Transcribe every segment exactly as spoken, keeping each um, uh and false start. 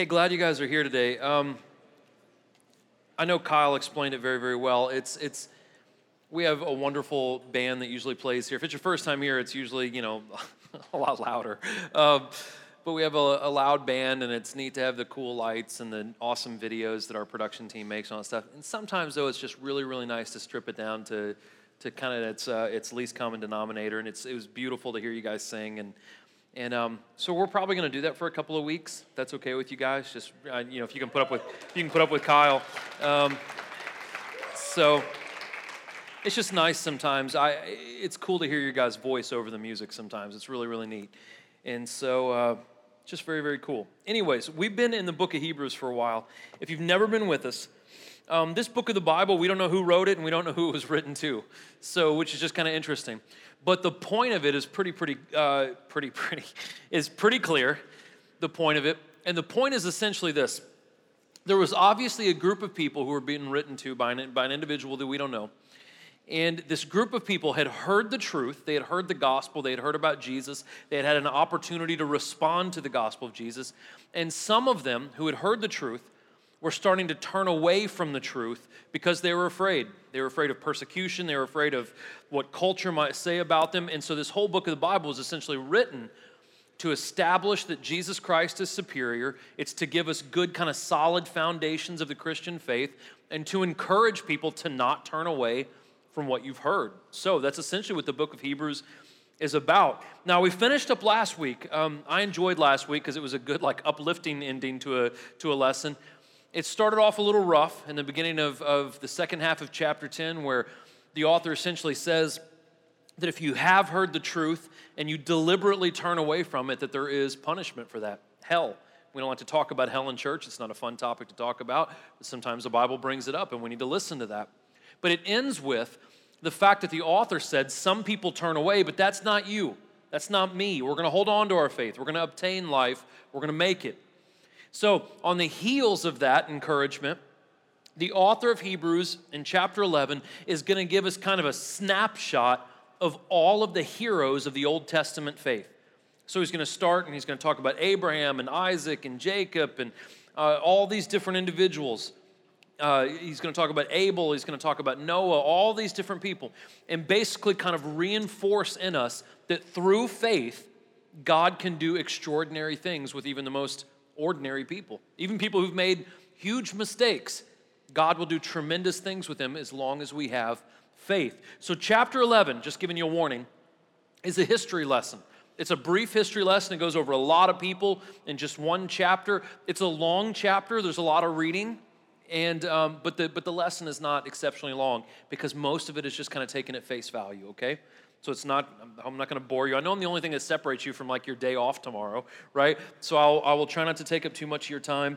Hey, glad you guys are here today. Um, I know Kyle explained it very, very well. It's, it's, we have a wonderful band that usually plays here. If it's your first time here, it's usually, you know, a lot louder. Um, but we have a, a loud band, and it's neat to have the cool lights and the awesome videos that our production team makes and all that stuff. And sometimes, though, it's just really, really nice to strip it down to, to kind of its, uh, its least common denominator. And it's, it was beautiful to hear you guys sing. And And um, so we're probably going to do that for a couple of weeks. That's okay with you guys. Just uh, you know, if you can put up with, if you can put up with Kyle. Um, so it's just nice sometimes. I it's cool to hear your guys' voice over the music sometimes. It's really really neat. And so uh, just very very cool. Anyways, we've been in the book of Hebrews for a while. If you've never been with us, um, this book of the Bible, we don't know who wrote it and we don't know who it was written to. So which is just kind of interesting. But the point of it is pretty, pretty, uh, pretty, pretty, is pretty clear, the point of it. And the point is essentially this. There was obviously a group of people who were being written to by an, by an individual that we don't know. And this group of people had heard the truth. They had heard the gospel. They had heard about Jesus. They had had an opportunity to respond to the gospel of Jesus. And some of them who had heard the truth were starting to turn away from the truth because they were afraid. They were afraid of persecution. They were afraid of what culture might say about them. And so this whole book of the Bible is essentially written to establish that Jesus Christ is superior. It's to give us good kind of solid foundations of the Christian faith and to encourage people to not turn away from what you've heard. So that's essentially what the book of Hebrews is about. Now, we finished up last week. Um, I enjoyed last week because it was a good, like, uplifting ending to a, to a lesson. It started off a little rough in the beginning of, of the second half of chapter ten, where the author essentially says that if you have heard the truth and you deliberately turn away from it, that there is punishment for that. Hell. We don't like to talk about hell in church. It's not a fun topic to talk about, but sometimes the Bible brings it up, and we need to listen to that. But it ends with the fact that the author said some people turn away, but that's not you. That's not me. We're going to hold on to our faith. We're going to obtain life. We're going to make it. So on the heels of that encouragement, the author of Hebrews in chapter eleven is going to give us kind of a snapshot of all of the heroes of the Old Testament faith. So he's going to start and he's going to talk about Abraham and Isaac and Jacob and uh, all these different individuals. Uh, he's going to talk about Abel. He's going to talk about Noah, all these different people, and basically kind of reinforce in us that through faith, God can do extraordinary things with even the most ordinary people. Even people who've made huge mistakes, God will do tremendous things with them as long as we have faith. So chapter eleven, just giving you a warning, is a history lesson. It's a brief history lesson. It goes over a lot of people in just one chapter. It's a long chapter. There's a lot of reading, and um, but the but the lesson is not exceptionally long because most of it is just kind of taken at face value, okay? So it's not, I'm not going to bore you. I know I'm the only thing that separates you from like your day off tomorrow, right? So I'll, I will try not to take up too much of your time,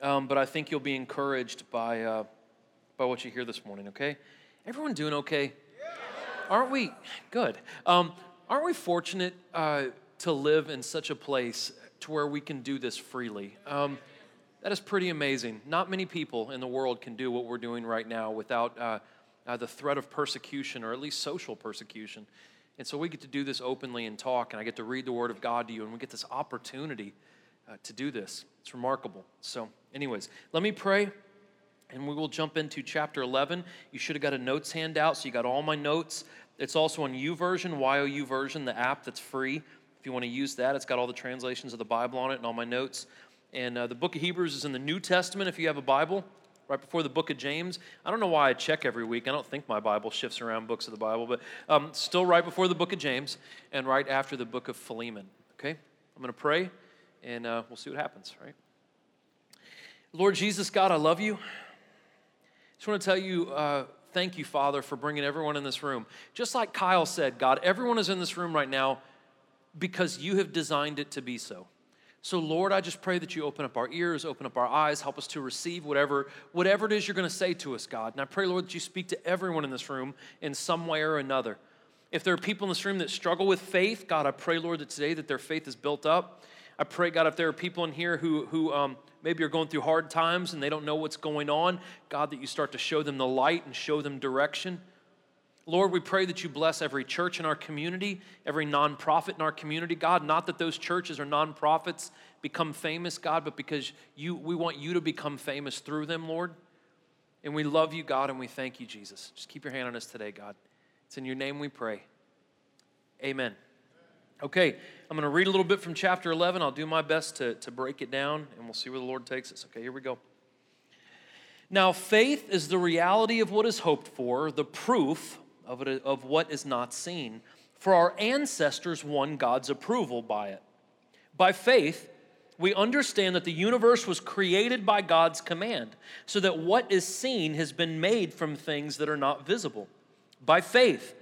um, but I think you'll be encouraged by uh, by what you hear this morning, okay? Everyone doing okay? Yeah. Aren't we? Good. Um, aren't we fortunate uh, to live in such a place to where we can do this freely? Um, that is pretty amazing. Not many people in the world can do what we're doing right now without Uh, Uh, the threat of persecution, or at least social persecution. And so we get to do this openly and talk, and I get to read the Word of God to you, and we get this opportunity uh, to do this. It's remarkable. So anyways, let me pray, and we will jump into chapter eleven. You should have got a notes handout, so you got all my notes. It's also on YouVersion, Y O U version, the app that's free. If you want to use that, it's got all the translations of the Bible on it and all my notes. And uh, the book of Hebrews is in the New Testament if you have a Bible, right before the book of James. I don't know why I check every week. I don't think my Bible shifts around books of the Bible, but um, still right before the book of James and right after the book of Philemon, okay? I'm going to pray, and uh, we'll see what happens, right? Lord Jesus, God, I love you. I just want to tell you uh, thank you, Father, for bringing everyone in this room. Just like Kyle said, God, everyone is in this room right now because you have designed it to be so. So, Lord, I just pray that you open up our ears, open up our eyes, help us to receive whatever whatever it is you're going to say to us, God. And I pray, Lord, that you speak to everyone in this room in some way or another. If there are people in this room that struggle with faith, God, I pray, Lord, that today that their faith is built up. I pray, God, if there are people in here who, who um, maybe are going through hard times and they don't know what's going on, God, that you start to show them the light and show them direction. Lord, we pray that you bless every church in our community, every nonprofit in our community, God, not that those churches or nonprofits become famous, God, but because you, we want you to become famous through them, Lord. And we love you, God, and we thank you, Jesus. Just keep your hand on us today, God. It's in your name we pray. Amen. Okay, I'm going to read a little bit from chapter eleven. I'll do my best to, to break it down, and we'll see where the Lord takes us. Okay, here we go. Now, faith is the reality of what is hoped for, the proof of, it, of what is not seen. For our ancestors won God's approval by it. By faith, we understand that the universe was created by God's command, so that what is seen has been made from things that are not visible. By faith,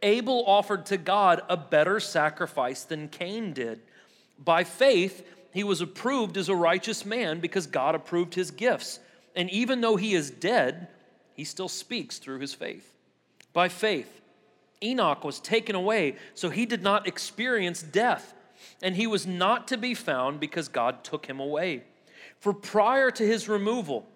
Abel offered to God a better sacrifice than Cain did. By faith, he was approved as a righteous man because God approved his gifts. And even though he is dead, he still speaks through his faith. By faith, Enoch was taken away, so he did not experience death. And he was not to be found because God took him away. For prior to his removal,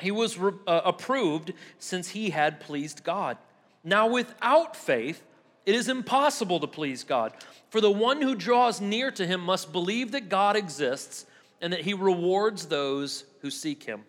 he was re- uh, approved since he had pleased God. Now, without faith, it is impossible to please God. For the one who draws near to him must believe that God exists and that he rewards those who seek him.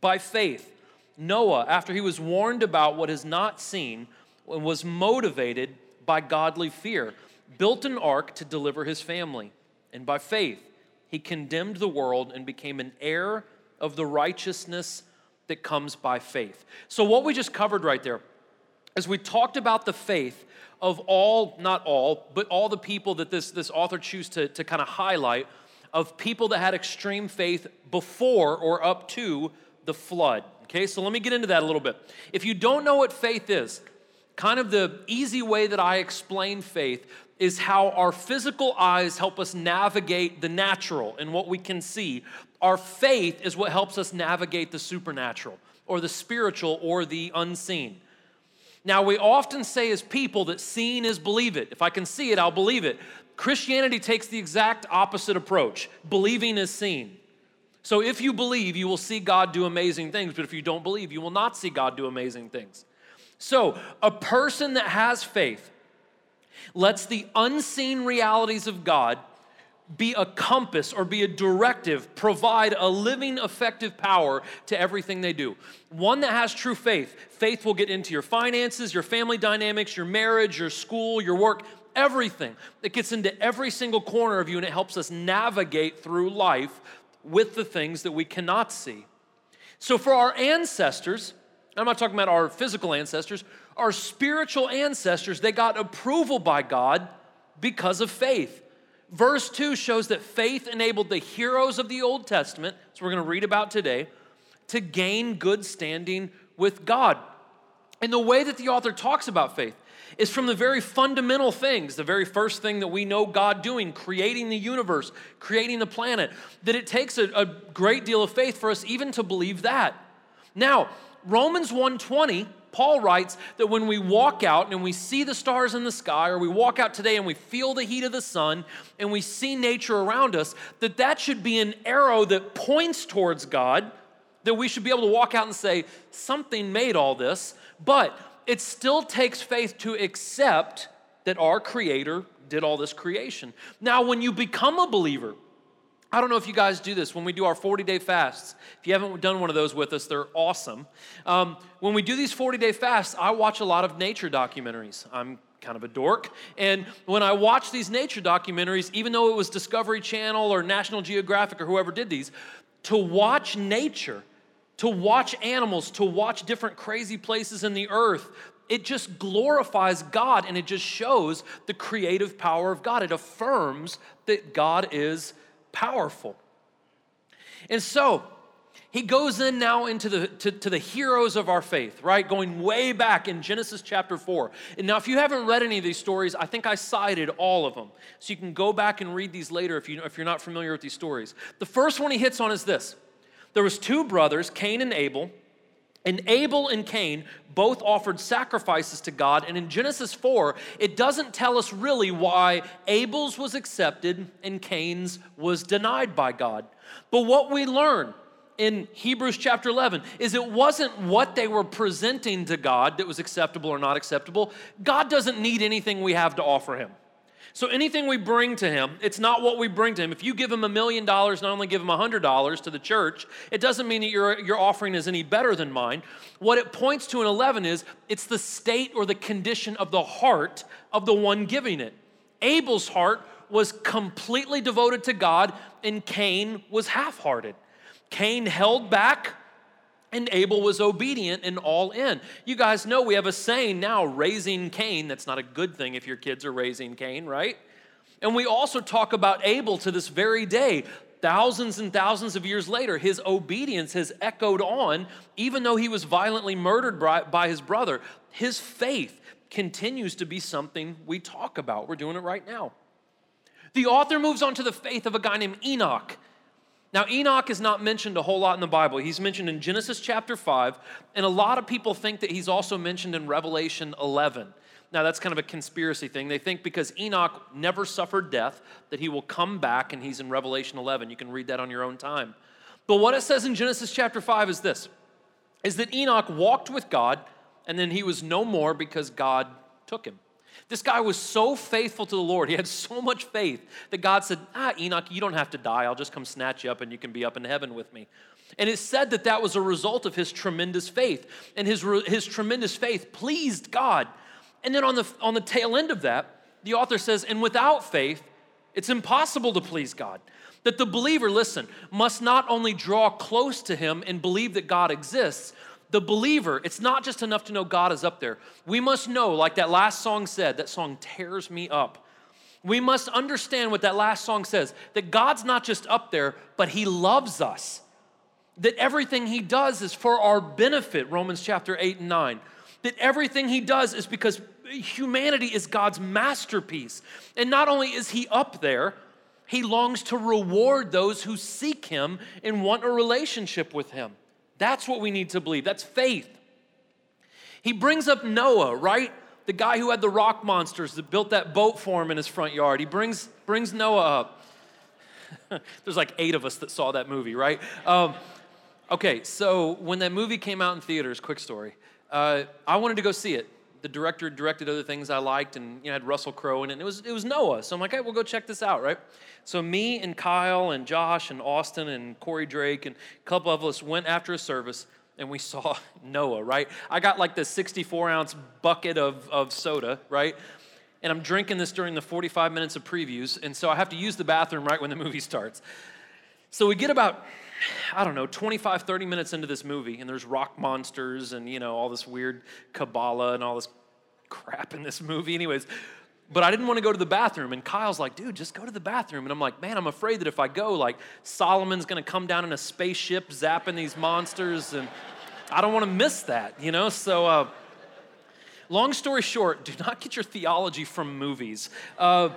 By faith, Noah, after he was warned about what is not seen, was motivated by godly fear, built an ark to deliver his family. And by faith, he condemned the world and became an heir of the righteousness that comes by faith. So what we just covered right there, as we talked about the faith of all, not all, but all the people that this, this author chooses to, to kind of highlight, of people that had extreme faith before or up to the flood. Okay, so let me get into that a little bit. If you don't know what faith is, kind of the easy way that I explain faith is how our physical eyes help us navigate the natural and what we can see. Our faith is what helps us navigate the supernatural or the spiritual or the unseen. Now, we often say as people that seeing is believe it. If I can see it, I'll believe it. Christianity takes the exact opposite approach. Believing is seen. So if you believe, you will see God do amazing things, but if you don't believe, you will not see God do amazing things. So a person that has faith lets the unseen realities of God be a compass or be a directive, provide a living, effective power to everything they do. One that has true faith, faith will get into your finances, your family dynamics, your marriage, your school, your work, everything. It gets into every single corner of you, and it helps us navigate through life with the things that we cannot see. So for our ancestors, I'm not talking about our physical ancestors, our spiritual ancestors, they got approval by God because of faith. Verse two shows that faith enabled the heroes of the Old Testament, so we're going to read about today, to gain good standing with God. And the way that the author talks about faith is from the very fundamental things, the very first thing that we know God doing, creating the universe, creating the planet, that it takes a, a great deal of faith for us even to believe that. Now, Romans one twenty, Paul writes that when we walk out and we see the stars in the sky, or we walk out today and we feel the heat of the sun and we see nature around us, that that should be an arrow that points towards God, that we should be able to walk out and say, something made all this. But it still takes faith to accept that our Creator did all this creation. Now, when you become a believer, I don't know if you guys do this when we do our forty-day fasts. If you haven't done one of those with us, they're awesome. Um, when we do these forty-day fasts, I watch a lot of nature documentaries. I'm kind of a dork. And when I watch these nature documentaries, even though it was Discovery Channel or National Geographic or whoever did these, to watch nature, to watch animals, to watch different crazy places in the earth, it just glorifies God, and it just shows the creative power of God. It affirms that God is powerful. And so he goes in now into the to, to the heroes of our faith, right? Going way back in Genesis chapter four. And now if you haven't read any of these stories, I think I cited all of them. So you can go back and read these later if, you, if you're not familiar with these stories. The first one he hits on is this. There was two brothers, Cain and Abel. And Abel and Cain both offered sacrifices to God. And in Genesis four, it doesn't tell us really why Abel's was accepted and Cain's was denied by God. But what we learn in Hebrews chapter eleven is it wasn't what they were presenting to God that was acceptable or not acceptable. God doesn't need anything we have to offer him. So anything we bring to him, it's not what we bring to him. If you give him a million dollars and I only give him a hundred dollars to the church, it doesn't mean that your, your offering is any better than mine. What it points to in eleven is it's the state or the condition of the heart of the one giving it. Abel's heart was completely devoted to God and Cain was half-hearted. Cain held back and Abel was obedient and all in. You guys know we have a saying now, raising Cain. That's not a good thing if your kids are raising Cain, right? And we also talk about Abel to this very day. Thousands and thousands of years later, his obedience has echoed on, even though he was violently murdered by his brother. His faith continues to be something we talk about. We're doing it right now. The author moves on to the faith of a guy named Enoch. Now, Enoch is not mentioned a whole lot in the Bible. He's mentioned in Genesis chapter five, and a lot of people think that he's also mentioned in Revelation eleven. Now, that's kind of a conspiracy thing. They think because Enoch never suffered death, that he will come back and he's in Revelation eleven. You can read that on your own time. But what it says in Genesis chapter five is this, is that Enoch walked with God, and then he was no more because God took him. This guy was so faithful to the Lord. He had so much faith that God said, ah, Enoch, you don't have to die. I'll just come snatch you up and you can be up in heaven with me. And it's said that that was a result of his tremendous faith. And his, his tremendous faith pleased God. And then on the, on the tail end of that, the author says, and without faith, it's impossible to please God. That the believer, listen, must not only draw close to him and believe that God exists, the believer, it's not just enough to know God is up there. We must know, like that last song said, that song tears me up. We must understand what that last song says, that God's not just up there, but he loves us. That everything he does is for our benefit, Romans chapter eight and nine. That everything he does is because humanity is God's masterpiece. And not only is he up there, he longs to reward those who seek him and want a relationship with him. That's what we need to believe. That's faith. He brings up Noah, right? The guy who had the rock monsters that built that boat for him in his front yard. He brings, brings Noah up. There's like eight of us that saw that movie, right? Um, okay, so when that movie came out in theaters, quick story, uh, I wanted to go see it. The director directed other things I liked and you know, had Russell Crowe in it. And it was, it was Noah. So I'm like, hey, we'll go check this out, right? So me and Kyle and Josh and Austin and Corey Drake and a couple of us went after a service and we saw Noah, right? I got like the sixty-four ounce bucket of, of soda, right? And I'm drinking this during the forty-five minutes of previews. And so I have to use the bathroom right when the movie starts. So we get about, I don't know, twenty-five, thirty minutes into this movie, and there's rock monsters and, you know, all this weird Kabbalah and all this crap in this movie anyways. But I didn't want to go to the bathroom, and Kyle's like, dude, just go to the bathroom. And I'm like, man, I'm afraid that if I go, like, Solomon's going to come down in a spaceship zapping these monsters, and I don't want to miss that, you know? So uh, long story short, do not get your theology from movies. Uh,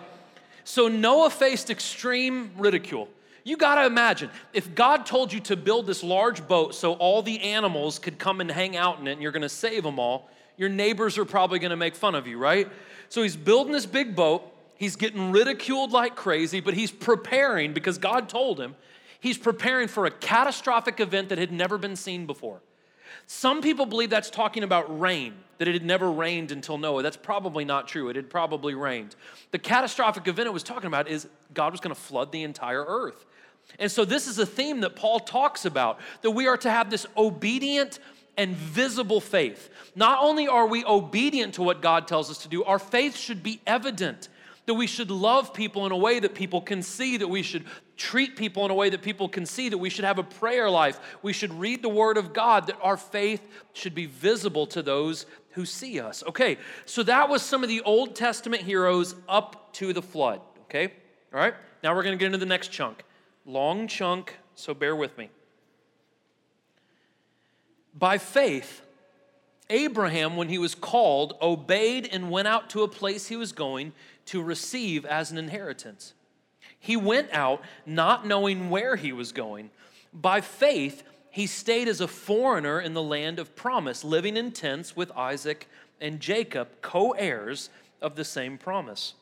so Noah faced extreme ridicule. You gotta imagine, if God told you to build this large boat so all the animals could come and hang out in it and you're gonna save them all, your neighbors are probably gonna make fun of you, right? So he's building this big boat, he's getting ridiculed like crazy, but he's preparing, because God told him, he's preparing for a catastrophic event that had never been seen before. Some people believe that's talking about rain, that it had never rained until Noah. That's probably not true. It had probably rained. The catastrophic event it was talking about is God was going to flood the entire earth. And so this is a theme that Paul talks about, that we are to have this obedient and visible faith. Not only are we obedient to what God tells us to do, our faith should be evident, that we should love people in a way that people can see, that we should treat people in a way that people can see, that we should have a prayer life, we should read the Word of God, that our faith should be visible to those who see us. Okay, so that was some of the Old Testament heroes up to the flood, okay? All right, now we're going to get into the next chunk. Long chunk, so bear with me. By faith, Abraham, when he was called, obeyed and went out to a place he was going to receive as an inheritance. He went out not knowing where he was going. By faith, he stayed as a foreigner in the land of promise, living in tents with Isaac and Jacob, co-heirs of the same promise.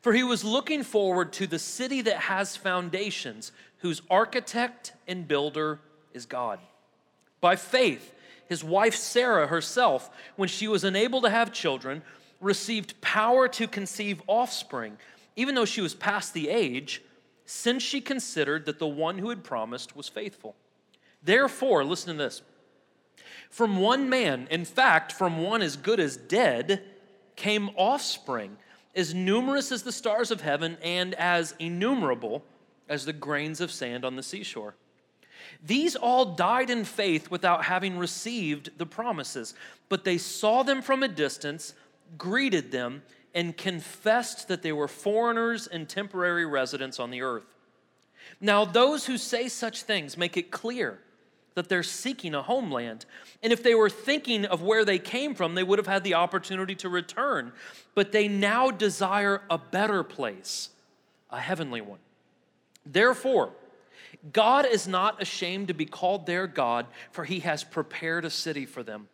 For he was looking forward to the city that has foundations, whose architect and builder is God. By faith, his wife Sarah herself, when she was unable to have children, received power to conceive offspring, even though she was past the age, since she considered that the one who had promised was faithful. Therefore, listen to this, from one man, in fact, from one as good as dead, came offspring, as numerous as the stars of heaven and as innumerable as the grains of sand on the seashore. These all died in faith without having received the promises, but they saw them from a distance, greeted them, and confessed that they were foreigners and temporary residents on the earth. Now, those who say such things make it clear that they're seeking a homeland. And if they were thinking of where they came from, they would have had the opportunity to return. But they now desire a better place, a heavenly one. Therefore, God is not ashamed to be called their God, for he has prepared a city for them.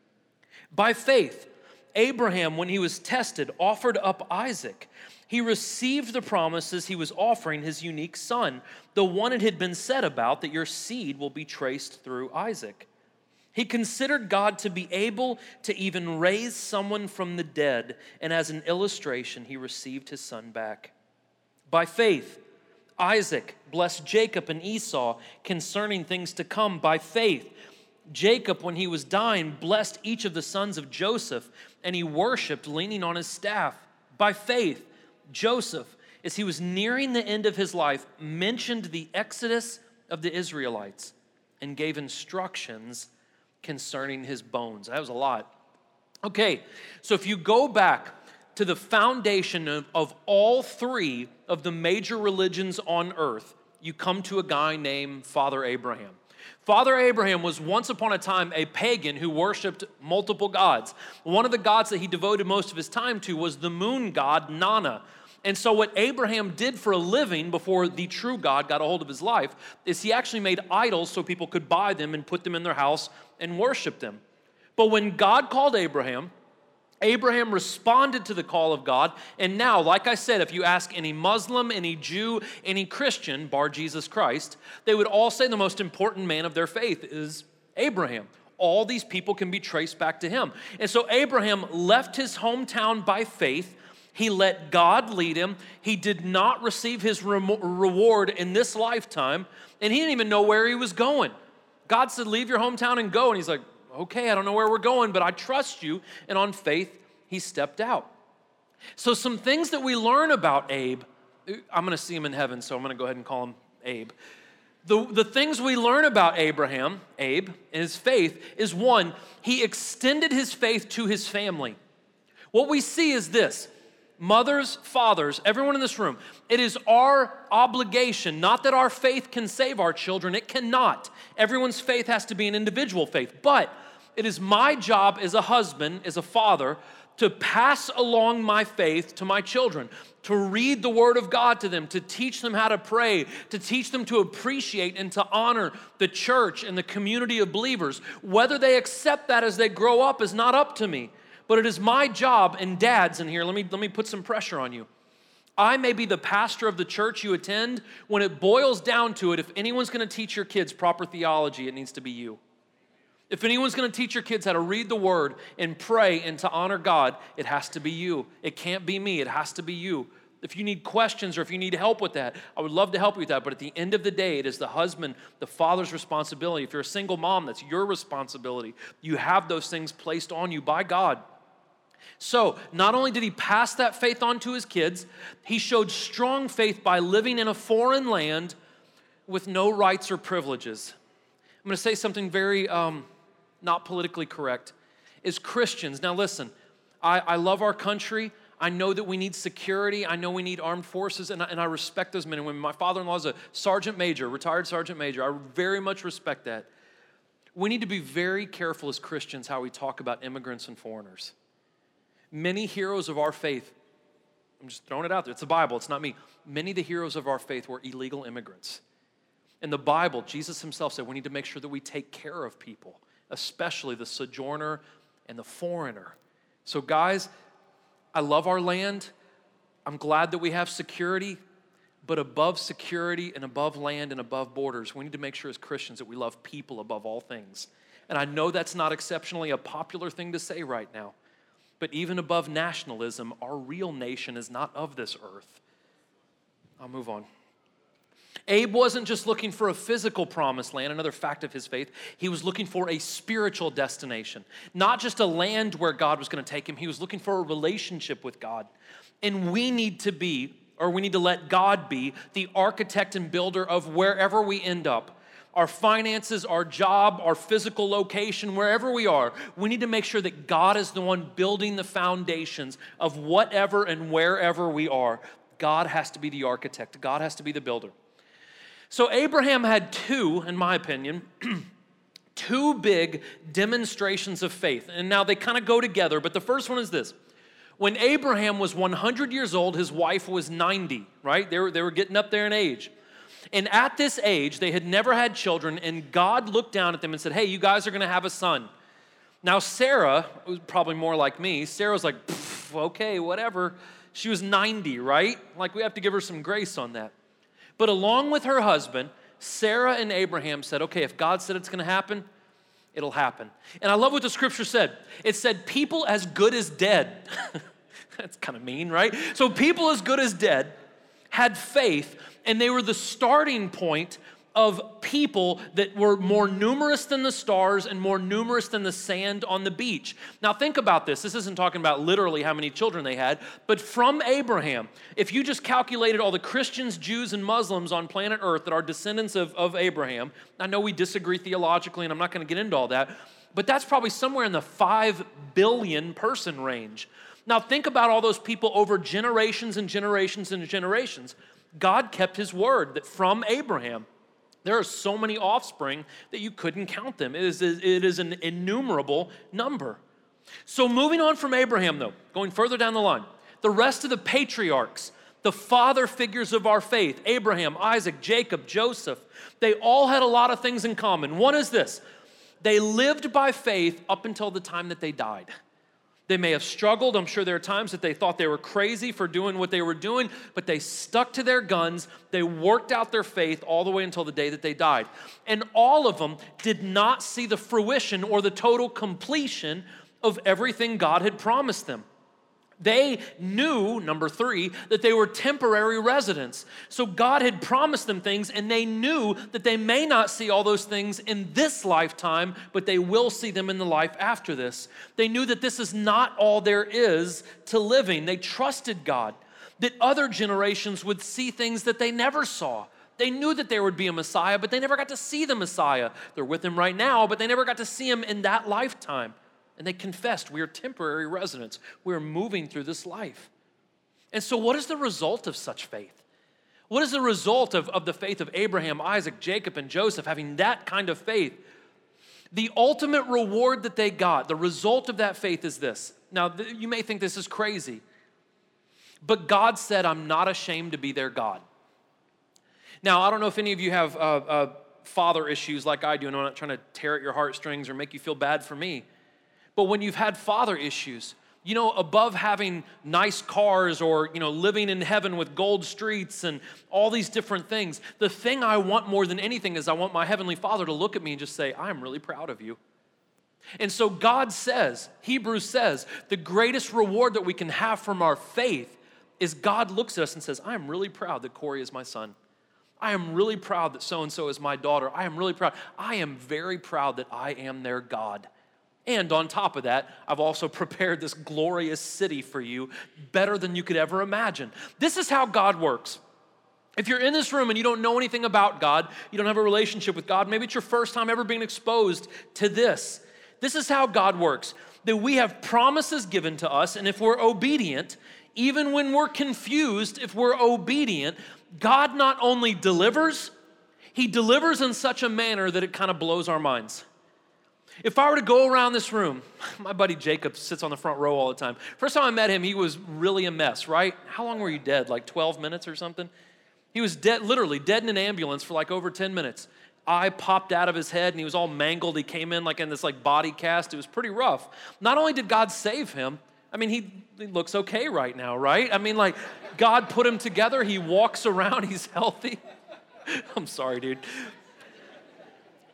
By faith, Abraham, when he was tested, offered up Isaac. He received the promises he was offering his unique son, the one it had been said about that your seed will be traced through Isaac. He considered God to be able to even raise someone from the dead, and as an illustration, he received his son back. By faith, Isaac blessed Jacob and Esau concerning things to come. By faith, Jacob, when he was dying, blessed each of the sons of Joseph, and he worshiped, leaning on his staff. By faith, Joseph, as he was nearing the end of his life, mentioned the exodus of the Israelites and gave instructions concerning his bones. That was a lot. Okay, so if you go back to the foundation of, of all three of the major religions on earth, you come to a guy named Father Abraham. Father Abraham was once upon a time a pagan who worshiped multiple gods. One of the gods that he devoted most of his time to was the moon god, Nana. And so what Abraham did for a living before the true God got a hold of his life is he actually made idols so people could buy them and put them in their house and worship them. But when God called Abraham, Abraham responded to the call of God. And now, like I said, if you ask any Muslim, any Jew, any Christian, bar Jesus Christ, they would all say the most important man of their faith is Abraham. All these people can be traced back to him. And so Abraham left his hometown by faith. He let God lead him. He did not receive his re- reward in this lifetime. And he didn't even know where he was going. God said, leave your hometown and go. And he's like, okay, I don't know where we're going, but I trust you. And on faith, he stepped out. So some things that we learn about Abe, I'm going to see him in heaven, so I'm going to go ahead and call him Abe. The, the things we learn about Abraham, Abe, and his faith is one, he extended his faith to his family. What we see is this. Mothers, fathers, everyone in this room, it is our obligation, not that our faith can save our children, it cannot. Everyone's faith has to be an individual faith, but it is my job as a husband, as a father, to pass along my faith to my children, to read the Word of God to them, to teach them how to pray, to teach them to appreciate and to honor the church and the community of believers. Whether they accept that as they grow up is not up to me. But it is my job, and dads in here, let me, let me put some pressure on you. I may be the pastor of the church you attend. When it boils down to it, if anyone's going to teach your kids proper theology, it needs to be you. If anyone's going to teach your kids how to read the Word and pray and to honor God, it has to be you. It can't be me. It has to be you. If you need questions or if you need help with that, I would love to help you with that. But at the end of the day, it is the husband, the father's responsibility. If you're a single mom, that's your responsibility. You have those things placed on you by God. So, not only did he pass that faith on to his kids, he showed strong faith by living in a foreign land with no rights or privileges. I'm going to say something very um, not politically correct. As Christians, now listen, I, I love our country. I know that we need security. I know we need armed forces, and I, and I respect those men and women. My father-in-law is a sergeant major, retired sergeant major. I very much respect that. We need to be very careful as Christians how we talk about immigrants and foreigners. Many heroes of our faith, I'm just throwing it out there, it's the Bible, it's not me. Many of the heroes of our faith were illegal immigrants. In the Bible, Jesus himself said we need to make sure that we take care of people, especially the sojourner and the foreigner. So guys, I love our land. I'm glad that we have security, But above security and above land and above borders, we need to make sure as Christians that we love people above all things. And I know that's not exceptionally a popular thing to say right now, but even above nationalism, our real nation is not of this earth. I'll move on. Abe wasn't just looking for a physical promised land, another fact of his faith. He was looking for a spiritual destination, not just a land where God was going to take him. He was looking for a relationship with God. And we need to be, or we need to let God be, the architect and builder of wherever we end up. Our finances, our job, our physical location, wherever we are, we need to make sure that God is the one building the foundations of whatever and wherever we are. God has to be the architect. God has to be the builder. So Abraham had two, in my opinion, two big demonstrations of faith. And now they kind of go together, but the first one is this. When Abraham was one hundred years old, his wife was ninety, right? They were, they were getting up there in age. And at this age, they had never had children, and God looked down at them and said, hey, you guys are going to have a son. Now Sarah, was probably more like me, Sarah was like, okay, whatever. She was ninety, right? Like, we have to give her some grace on that. But along with her husband, Sarah and Abraham said, okay, if God said it's going to happen, it'll happen. And I love what the scripture said. It said, people as good as dead. That's kind of mean, right? So people as good as dead had faith, and they were the starting point of people that were more numerous than the stars and more numerous than the sand on the beach. Now think about this. This isn't talking about literally how many children they had, but from Abraham, if you just calculated all the Christians, Jews, and Muslims on planet Earth that are descendants of, of Abraham, I know we disagree theologically and I'm not gonna get into all that, but that's probably somewhere in the five billion person range. Now think about all those people over generations and generations and generations. God kept his word that from Abraham, there are so many offspring that you couldn't count them. It is, it is an innumerable number. So moving on from Abraham, though, going further down the line, the rest of the patriarchs, the father figures of our faith, Abraham, Isaac, Jacob, Joseph, they all had a lot of things in common. One is this: they lived by faith up until the time that they died. They may have struggled. I'm sure there are times that they thought they were crazy for doing what they were doing, but they stuck to their guns. They worked out their faith all the way until the day that they died. And all of them did not see the fruition or the total completion of everything God had promised them. They knew, number three, that they were temporary residents. So God had promised them things, and they knew that they may not see all those things in this lifetime, but they will see them in the life after this. They knew that this is not all there is to living. They trusted God, that other generations would see things that they never saw. They knew that there would be a Messiah, but they never got to see the Messiah. They're with him right now, but they never got to see him in that lifetime. And they confessed, we are temporary residents. We are moving through this life. And so what is the result of such faith? What is the result of, of the faith of Abraham, Isaac, Jacob, and Joseph, having that kind of faith? The ultimate reward that they got, the result of that faith is this. Now, th- you may think this is crazy, but God said, I'm not ashamed to be their God. Now, I don't know if any of you have uh, uh, father issues like I do, and I'm not trying to tear at your heartstrings or make you feel bad for me. But when you've had father issues, you know, above having nice cars or, you know, living in heaven with gold streets and all these different things, the thing I want more than anything is I want my heavenly Father to look at me and just say, I am really proud of you. And so God says, Hebrews says, the greatest reward that we can have from our faith is God looks at us and says, I am really proud that Corey is my son. I am really proud that so-and-so is my daughter. I am really proud. I am very proud that I am their God. And on top of that, I've also prepared this glorious city for you, better than you could ever imagine. This is how God works. If you're in this room and you don't know anything about God, you don't have a relationship with God, maybe it's your first time ever being exposed to this. This is how God works, that we have promises given to us, and if we're obedient, even when we're confused, if we're obedient, God not only delivers, he delivers in such a manner that it kind of blows our minds. If I were to go around this room, my buddy Jacob sits on the front row all the time. First time I met him, he was really a mess, right? How long were you dead? Like twelve minutes or something? He was dead, literally dead in an ambulance for like over ten minutes. Eye popped out of his head and he was all mangled. He came in like in this like body cast. It was pretty rough. Not only did God save him, I mean, he, he looks okay right now, right? I mean, like, God put him together. He walks around. He's healthy. I'm sorry, dude.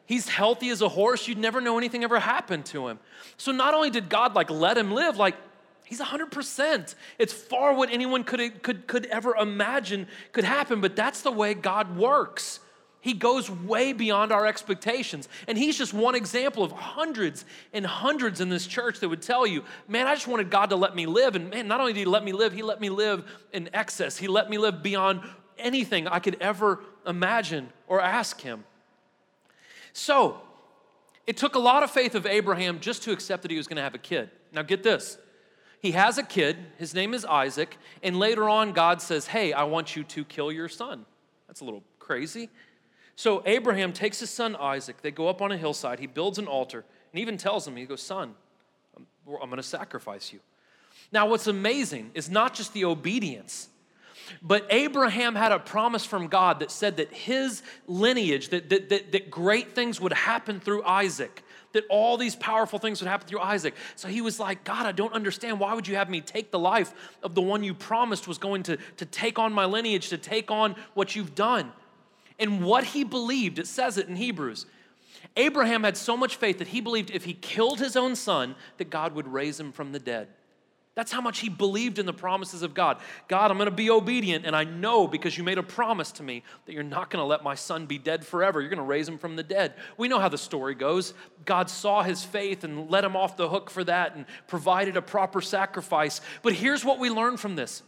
He's healthy as a horse. You'd never know anything ever happened to him. So not only did God, like, let him live, like, he's one hundred percent. It's far what anyone could, could, could ever imagine could happen, but that's the way God works. He goes way beyond our expectations. And he's just one example of hundreds and hundreds in this church that would tell you, man, I just wanted God to let me live. And man, not only did he let me live, he let me live in excess. He let me live beyond anything I could ever imagine or ask him. So it took a lot of faith of Abraham just to accept that he was going to have a kid. Now get this. He has a kid, his name is Isaac, and later on God says, hey, I want you to kill your son. That's a little crazy. So Abraham takes his son Isaac, they go up on a hillside, he builds an altar, and even tells him, he goes, son, I'm, I'm going to sacrifice you. Now what's amazing is not just the obedience, but Abraham had a promise from God that said that his lineage, that, that, that, that great things would happen through Isaac, that all these powerful things would happen through Isaac. So he was like, God, I don't understand. Why would you have me take the life of the one you promised was going to, to take on my lineage, to take on what you've done? And what he believed, it says it in Hebrews, Abraham had so much faith that he believed if he killed his own son, that God would raise him from the dead. That's how much he believed in the promises of God. God, I'm going to be obedient, and I know because you made a promise to me that you're not going to let my son be dead forever. You're going to raise him from the dead. We know how the story goes. God saw his faith and let him off the hook for that and provided a proper sacrifice. But here's what we learn from this,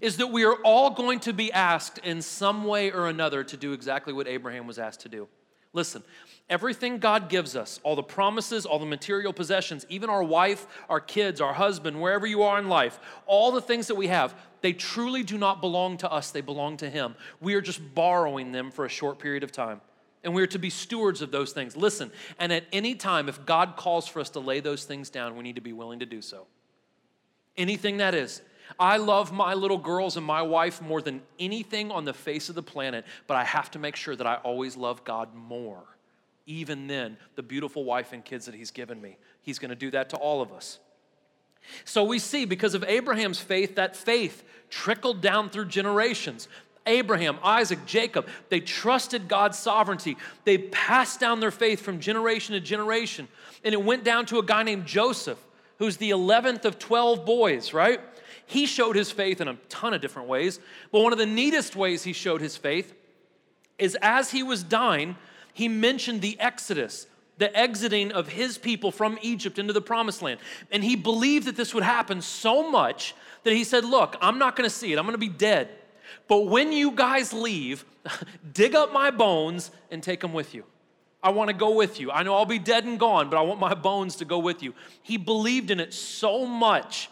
is that we are all going to be asked in some way or another to do exactly what Abraham was asked to do. Listen, everything God gives us, all the promises, all the material possessions, even our wife, our kids, our husband, wherever you are in life, all the things that we have, they truly do not belong to us. They belong to him. We are just borrowing them for a short period of time, and we are to be stewards of those things. Listen, and at any time, if God calls for us to lay those things down, we need to be willing to do so. Anything that is. I love my little girls and my wife more than anything on the face of the planet, but I have to make sure that I always love God more. Even then, the beautiful wife and kids that he's given me. He's going to do that to all of us. So we see because of Abraham's faith, that faith trickled down through generations. Abraham, Isaac, Jacob, they trusted God's sovereignty. They passed down their faith from generation to generation. And it went down to a guy named Joseph, who's the eleventh of twelve boys, right? He showed his faith in a ton of different ways, but one of the neatest ways he showed his faith is as he was dying, he mentioned the Exodus, the exiting of his people from Egypt into the Promised Land. And he believed that this would happen so much that he said, look, I'm not going to see it. I'm going to be dead. But when you guys leave, dig up my bones and take them with you. I want to go with you. I know I'll be dead and gone, but I want my bones to go with you. He believed in it so much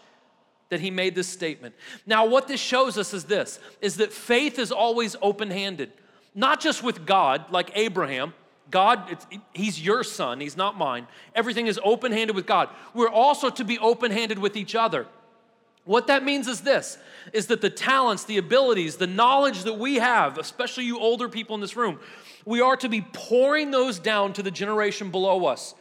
that he made this statement. Now, what this shows us is this, is that faith is always open-handed, not just with God, like Abraham. God, it's, he's your son, he's not mine. Everything is open-handed with God. We're also to be open-handed with each other. What that means is this, is that the talents, the abilities, the knowledge that we have, especially you older people in this room, we are to be pouring those down to the generation below us.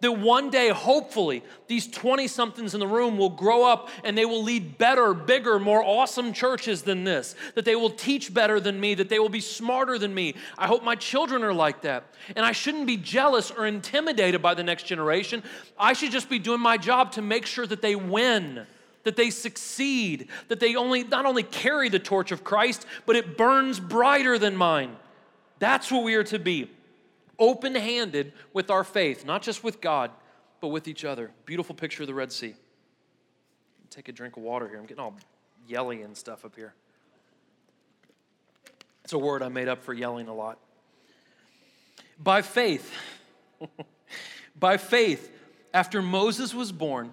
That one day, hopefully, these twenty-somethings in the room will grow up and they will lead better, bigger, more awesome churches than this, that they will teach better than me, that they will be smarter than me. I hope my children are like that. And I shouldn't be jealous or intimidated by the next generation. I should just be doing my job to make sure that they win, that they succeed, that they only not only carry the torch of Christ, but it burns brighter than mine. That's what we are to be. Open-handed with our faith, not just with God, but with each other. Beautiful picture of the Red Sea. Take a drink of water here. I'm getting all yelly and stuff up here. It's a word I made up for yelling a lot. By faith, by faith, after Moses was born,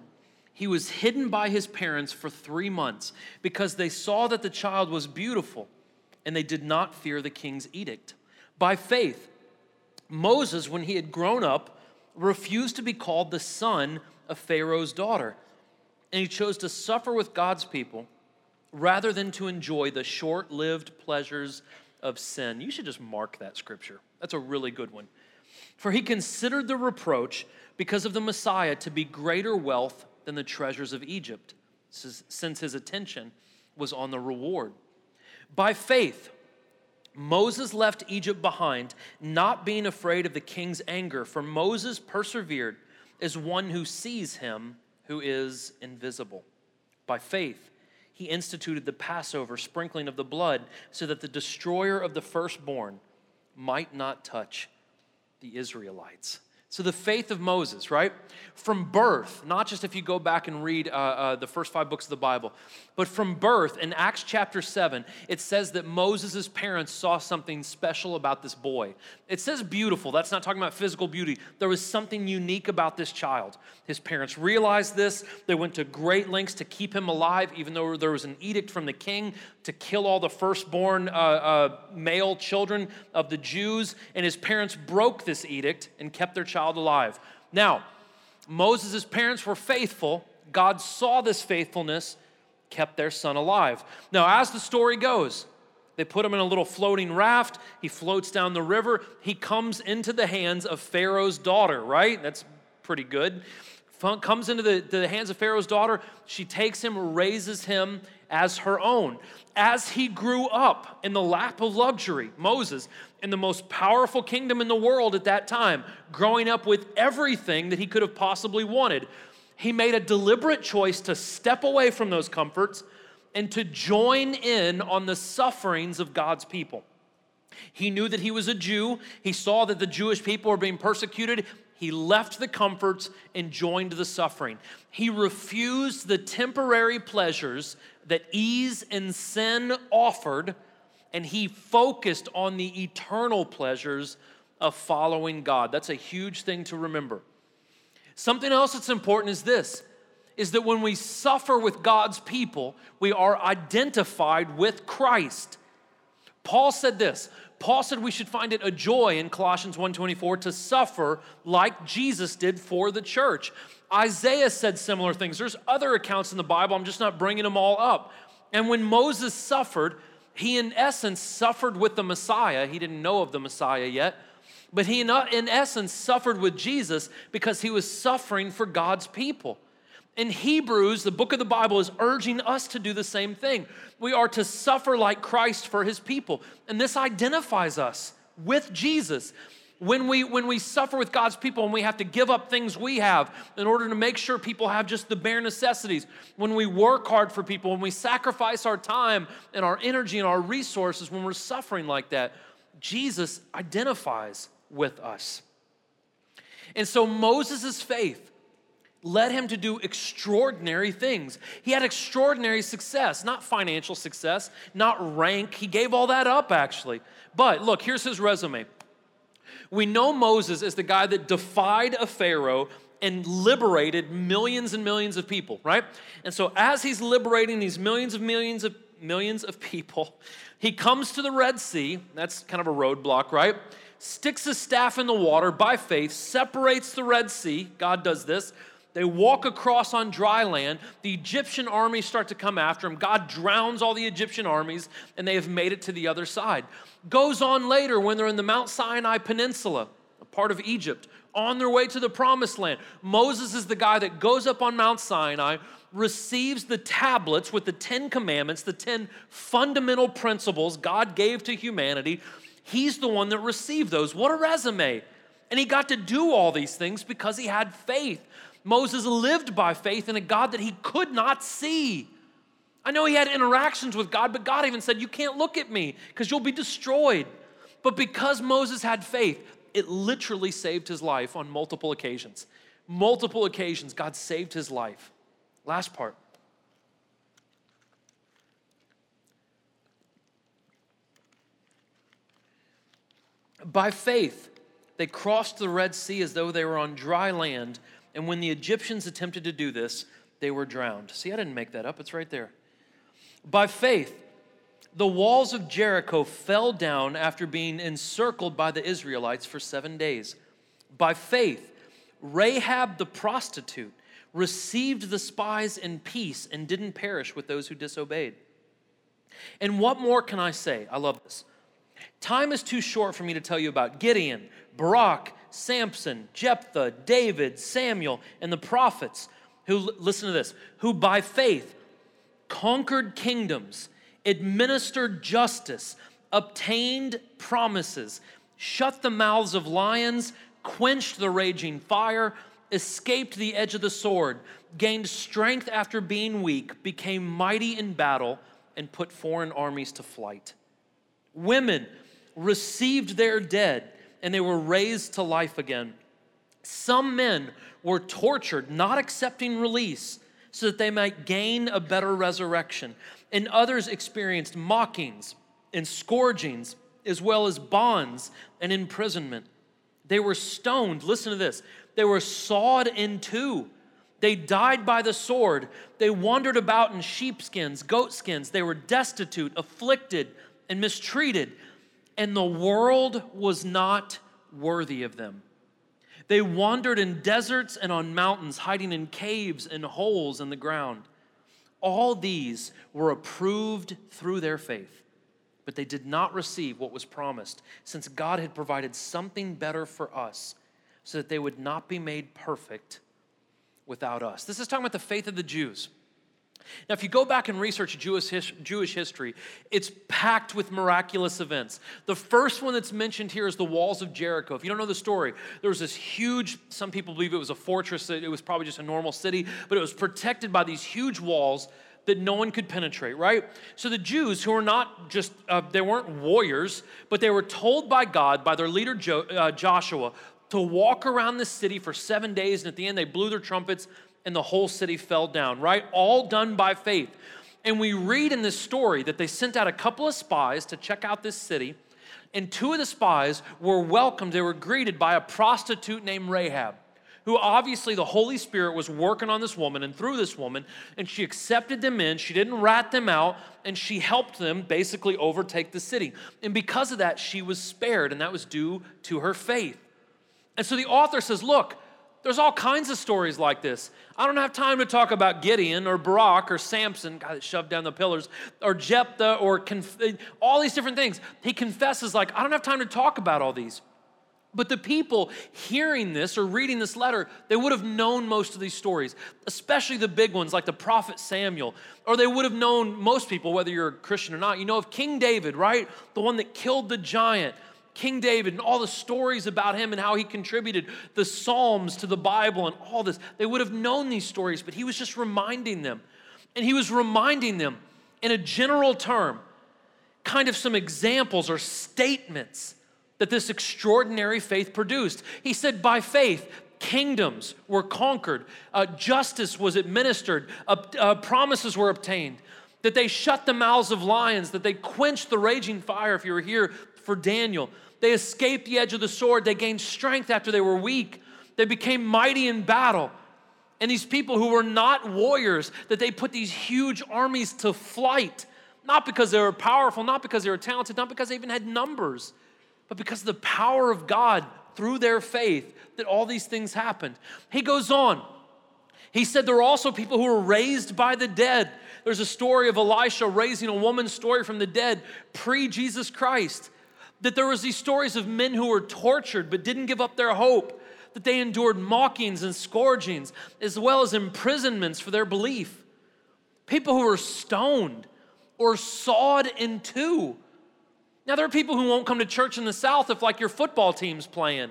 he was hidden by his parents for three months because they saw that the child was beautiful and they did not fear the king's edict. By faith, Moses, when he had grown up, refused to be called the son of Pharaoh's daughter, and he chose to suffer with God's people rather than to enjoy the short-lived pleasures of sin. You should just mark that scripture. That's a really good one. For he considered the reproach because of the Messiah to be greater wealth than the treasures of Egypt, since his attention was on the reward. By faith, Moses left Egypt behind, not being afraid of the king's anger, for Moses persevered as one who sees him who is invisible. By faith, he instituted the Passover sprinkling of the blood so that the destroyer of the firstborn might not touch the Israelites. So the faith of Moses, right? From birth, not just if you go back and read uh, uh, the first five books of the Bible, but from birth in Acts chapter seven, it says that Moses' parents saw something special about this boy. It says beautiful. That's not talking about physical beauty. There was something unique about this child. His parents realized this. They went to great lengths to keep him alive, even though there was an edict from the king to kill all the firstborn uh, uh, male children of the Jews. And his parents broke this edict and kept their child alive. Now, Moses' parents were faithful. God saw this faithfulness, kept their son alive. Now, as the story goes, they put him in a little floating raft. He floats down the river. He comes into the hands of Pharaoh's daughter, right? That's pretty good. Comes into the, the hands of Pharaoh's daughter. She takes him, raises him as her own. As he grew up in the lap of luxury, Moses, in the most powerful kingdom in the world at that time, growing up with everything that he could have possibly wanted, he made a deliberate choice to step away from those comforts and to join in on the sufferings of God's people. He knew that he was a Jew. He saw that the Jewish people were being persecuted. He left the comforts and joined the suffering. He refused the temporary pleasures that ease and sin offered, and he focused on the eternal pleasures of following God. That's a huge thing to remember. Something else that's important is this, is that when we suffer with God's people, we are identified with Christ. Paul said this. Paul said we should find it a joy in Colossians one twenty-four to suffer like Jesus did for the church. Isaiah said similar things. There's other accounts in the Bible. I'm just not bringing them all up. And when Moses suffered, he in essence suffered with the Messiah. He didn't know of the Messiah yet, but he in essence suffered with Jesus because he was suffering for God's people. In Hebrews, the book of the Bible is urging us to do the same thing. We are to suffer like Christ for his people. And this identifies us with Jesus. When we, when we suffer with God's people and we have to give up things we have in order to make sure people have just the bare necessities, when we work hard for people, when we sacrifice our time and our energy and our resources, when we're suffering like that, Jesus identifies with us. And so Moses' faith led him to do extraordinary things. He had extraordinary success, not financial success, not rank. He gave all that up, actually. But look, here's his resume. We know Moses is the guy that defied a Pharaoh and liberated millions and millions of people, right? And so as he's liberating these millions of millions of millions of people, he comes to the Red Sea. That's kind of a roadblock, right? Sticks his staff in the water by faith, separates the Red Sea. God does this. They walk across on dry land. The Egyptian armies start to come after him. God drowns all the Egyptian armies, and they have made it to the other side. Goes on later when they're in the Mount Sinai Peninsula, a part of Egypt, on their way to the Promised Land. Moses is the guy that goes up on Mount Sinai, receives the tablets with the Ten Commandments, the ten fundamental principles God gave to humanity. He's the one that received those. What a resume. And he got to do all these things because he had faith. Moses lived by faith in a God that he could not see. I know he had interactions with God, but God even said, you can't look at me because you'll be destroyed. But because Moses had faith, it literally saved his life on multiple occasions. Multiple occasions, God saved his life. Last part. By faith, they crossed the Red Sea as though they were on dry land. And when the Egyptians attempted to do this, they were drowned. See, I didn't make that up. It's right there. By faith, the walls of Jericho fell down after being encircled by the Israelites for seven days. By faith, Rahab the prostitute received the spies in peace and didn't perish with those who disobeyed. And what more can I say? I love this. Time is too short for me to tell you about Gideon, Barak, Samson, Jephthah, David, Samuel, and the prophets who, listen to this, who by faith conquered kingdoms, administered justice, obtained promises, shut the mouths of lions, quenched the raging fire, escaped the edge of the sword, gained strength after being weak, became mighty in battle, and put foreign armies to flight. Women received their dead, and they were raised to life again. Some men were tortured, not accepting release, so that they might gain a better resurrection. And others experienced mockings and scourgings, as well as bonds and imprisonment. They were stoned. Listen to this. They were sawed in two. They died by the sword. They wandered about in sheepskins, goatskins. They were destitute, afflicted, and mistreated. And the world was not worthy of them. They wandered in deserts and on mountains, hiding in caves and holes in the ground. All these were approved through their faith, but they did not receive what was promised, since God had provided something better for us, so that they would not be made perfect without us. This is talking about the faith of the Jews. Now, if you go back and research Jewish his, Jewish history, it's packed with miraculous events. The first one that's mentioned here is the walls of Jericho. If you don't know the story, there was this huge, some people believe it was a fortress, it was probably just a normal city, but it was protected by these huge walls that no one could penetrate, right? So the Jews, who were not just, uh, they weren't warriors, but they were told by God, by their leader jo- uh, Joshua, to walk around the city for seven days, and at the end they blew their trumpets, and the whole city fell down, right? All done by faith. And we read in this story that they sent out a couple of spies to check out this city, and two of the spies were welcomed, they were greeted by a prostitute named Rahab, who obviously the Holy Spirit was working on this woman and through this woman, and she accepted them in, she didn't rat them out, and she helped them basically overtake the city. And because of that, she was spared, and that was due to her faith. And so the author says, look, there's all kinds of stories like this. I don't have time to talk about Gideon or Barak or Samson, God that shoved down the pillars, or Jephthah or conf- all these different things. He confesses like, I don't have time to talk about all these. But the people hearing this or reading this letter, they would have known most of these stories, especially the big ones like the prophet Samuel, or they would have known, most people, whether you're a Christian or not, you know of King David, right? The one that killed the giant. King David and all the stories about him and how he contributed the Psalms to the Bible and all this. They would have known these stories, but he was just reminding them. And he was reminding them in a general term, kind of some examples or statements that this extraordinary faith produced. He said, by faith, kingdoms were conquered, uh, justice was administered, uh, uh, promises were obtained, that they shut the mouths of lions, that they quenched the raging fire, if you were here, for Daniel. They escaped the edge of the sword. They gained strength after they were weak. They became mighty in battle. And these people who were not warriors, that they put these huge armies to flight, not because they were powerful, not because they were talented, not because they even had numbers, but because of the power of God through their faith that all these things happened. He goes on. He said there were also people who were raised by the dead. There's a story of Elisha raising a woman's story from the dead pre-Jesus Christ. That there was these stories of men who were tortured but didn't give up their hope, that they endured mockings and scourgings, as well as imprisonments for their belief. People who were stoned or sawed in two. Now, there are people who won't come to church in the South if, like, your football team's playing.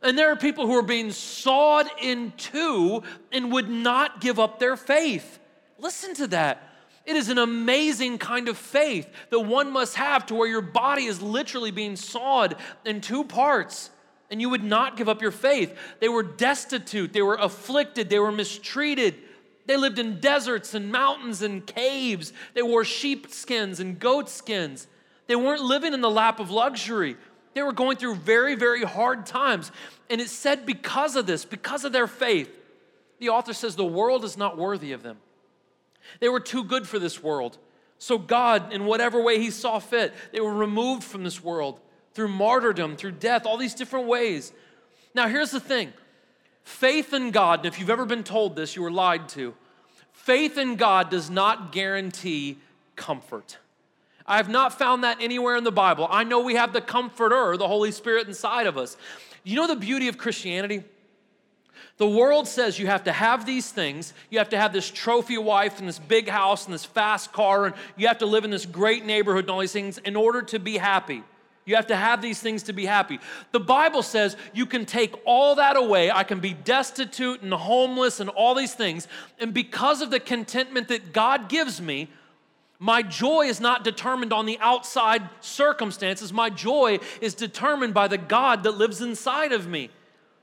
And there are people who are being sawed in two and would not give up their faith. Listen to that. It is an amazing kind of faith that one must have, to where your body is literally being sawed in two parts and you would not give up your faith. They were destitute, they were afflicted, they were mistreated. They lived in deserts and mountains and caves. They wore sheepskins and goatskins. They weren't living in the lap of luxury. They were going through very, very hard times. And it said because of this, because of their faith, the author says the world is not worthy of them. They were too good for this world. So God, in whatever way he saw fit, they were removed from this world through martyrdom, through death, all these different ways. Now, here's the thing. Faith in God, and if you've ever been told this, you were lied to. Faith in God does not guarantee comfort. I have not found that anywhere in the Bible. I know we have the Comforter, the Holy Spirit, inside of us. You know the beauty of Christianity? The world says you have to have these things. You have to have this trophy wife and this big house and this fast car, and you have to live in this great neighborhood and all these things in order to be happy. You have to have these things to be happy. The Bible says you can take all that away. I can be destitute and homeless and all these things. And because of the contentment that God gives me, my joy is not determined on the outside circumstances. My joy is determined by the God that lives inside of me.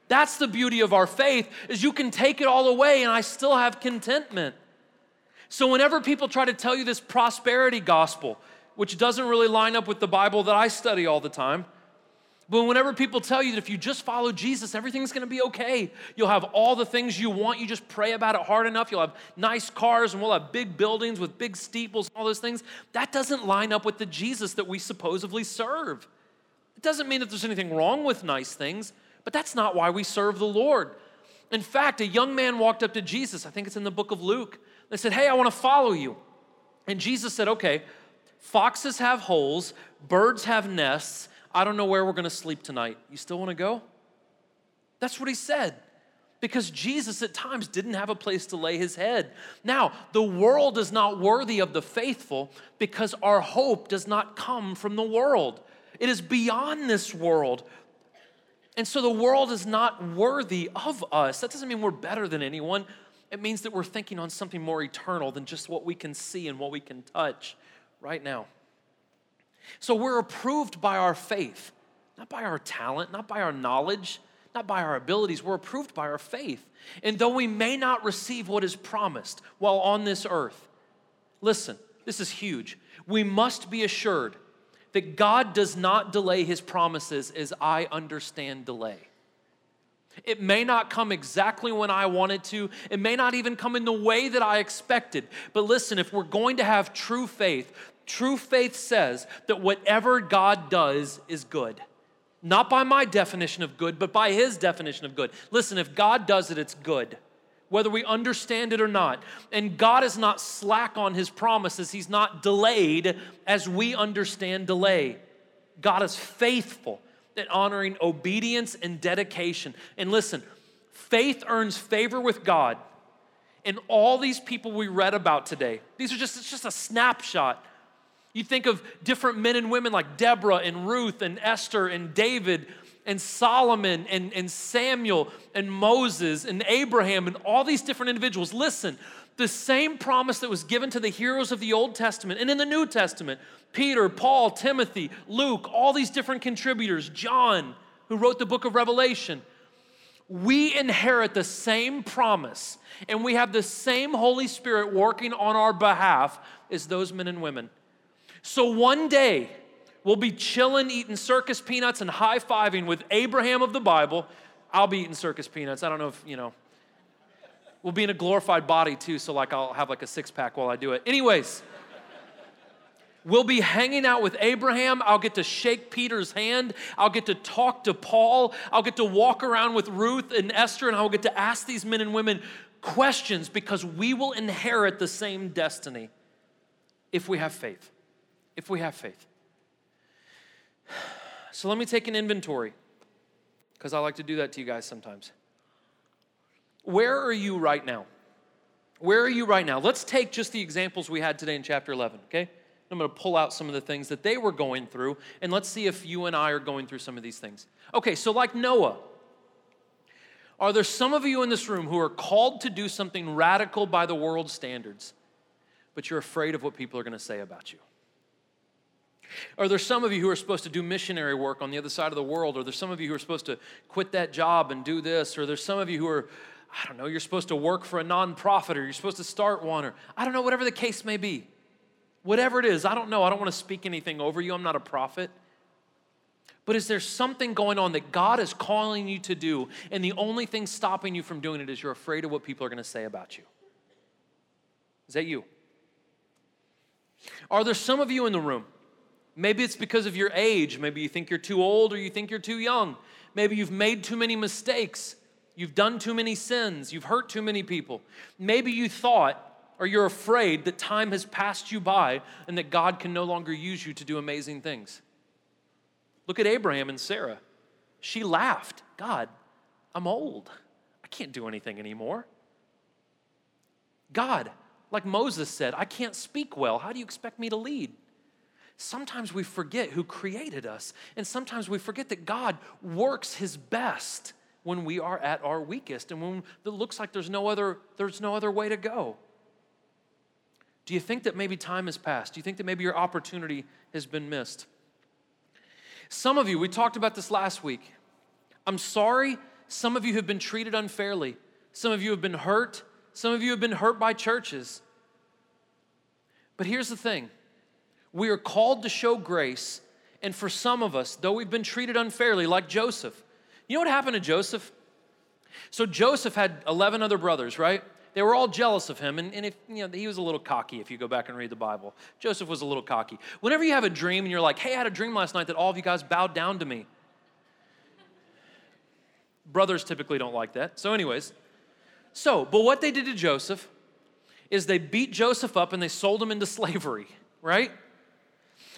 That's the beauty of our faith, is you can take it all away and I still have contentment. So whenever people try to tell you this prosperity gospel, which doesn't really line up with the Bible that I study all the time. But whenever people tell you that if you just follow Jesus, everything's gonna be okay. You'll have all the things you want. You just pray about it hard enough. You'll have nice cars and we'll have big buildings with big steeples and all those things. That doesn't line up with the Jesus that we supposedly serve. It doesn't mean that there's anything wrong with nice things, but that's not why we serve the Lord. In fact, a young man walked up to Jesus. I think it's in the book of Luke. They said, hey, I wanna follow you. And Jesus said, okay, foxes have holes, birds have nests. I don't know where we're gonna sleep tonight. You still wanna go? That's what he said. Because Jesus at times didn't have a place to lay his head. Now, the world is not worthy of the faithful because our hope does not come from the world. It is beyond this world. And so the world is not worthy of us. That doesn't mean we're better than anyone. It means that we're thinking on something more eternal than just what we can see and what we can touch right now. So we're approved by our faith, not by our talent, not by our knowledge, not by our abilities. We're approved by our faith. And though we may not receive what is promised while on this earth, listen, this is huge. We must be assured that God does not delay his promises as I understand delay. It may not come exactly when I want it to. It may not even come in the way that I expected. But listen, if we're going to have true faith, true faith says that whatever God does is good. Not by my definition of good, but by his definition of good. Listen, if God does it, it's good, whether we understand it or not. And God is not slack on his promises. He's not delayed as we understand delay. God is faithful at honoring obedience and dedication. And listen, faith earns favor with God. And all these people we read about today, these are just, it's just a snapshot. You think of different men and women like Deborah and Ruth and Esther and David and Solomon and, and Samuel and Moses and Abraham and all these different individuals. Listen, the same promise that was given to the heroes of the Old Testament and in the New Testament, Peter, Paul, Timothy, Luke, all these different contributors, John, who wrote the book of Revelation, we inherit the same promise and we have the same Holy Spirit working on our behalf as those men and women. So one day, we'll be chilling, eating circus peanuts and high-fiving with Abraham of the Bible. I'll be eating circus peanuts. I don't know if, you know. We'll be in a glorified body too, so like I'll have like a six-pack while I do it. Anyways, we'll be hanging out with Abraham. I'll get to shake Peter's hand. I'll get to talk to Paul. I'll get to walk around with Ruth and Esther, and I'll get to ask these men and women questions because we will inherit the same destiny if we have faith, if we have faith. So let me take an inventory, because I like to do that to you guys sometimes. Where are you right now? Where are you right now? Let's take just the examples we had today in chapter eleven, okay? I'm going to pull out some of the things that they were going through, and let's see if you and I are going through some of these things. Okay, so like Noah, are there some of you in this room who are called to do something radical by the world's standards, but you're afraid of what people are going to say about you? Are there some of you who are supposed to do missionary work on the other side of the world? Or there's some of you who are supposed to quit that job and do this? Or there's some of you who are, I don't know, you're supposed to work for a nonprofit, or you're supposed to start one, or I don't know, whatever the case may be. Whatever it is, I don't know. I don't want to speak anything over you. I'm not a prophet. But is there something going on that God is calling you to do, and the only thing stopping you from doing it is you're afraid of what people are going to say about you? Is that you? Are there some of you in the room? Maybe it's because of your age. Maybe you think you're too old, or you think you're too young. Maybe you've made too many mistakes. You've done too many sins. You've hurt too many people. Maybe you thought, or you're afraid, that time has passed you by and that God can no longer use you to do amazing things. Look at Abraham and Sarah. She laughed. God, I'm old. I I can't do anything anymore. God, like Moses said, I can't speak well. How do you expect me to lead? Sometimes we forget who created us, and sometimes we forget that God works his best when we are at our weakest and when it looks like there's no other, there's no other way to go. Do you think that maybe time has passed? Do you think that maybe your opportunity has been missed? Some of you, we talked about this last week. I'm sorry, some of you have been treated unfairly. Some of you have been hurt. Some of you have been hurt by churches. But here's the thing. We are called to show grace, and for some of us, though we've been treated unfairly, like Joseph. You know what happened to Joseph? So Joseph had eleven other brothers, right? They were all jealous of him, and, and if, you know, he was a little cocky if you go back and read the Bible. Joseph was a little cocky. Whenever you have a dream and you're like, hey, I had a dream last night that all of you guys bowed down to me. Brothers typically don't like that. So anyways, so, but what they did to Joseph is they beat Joseph up and they sold him into slavery, right?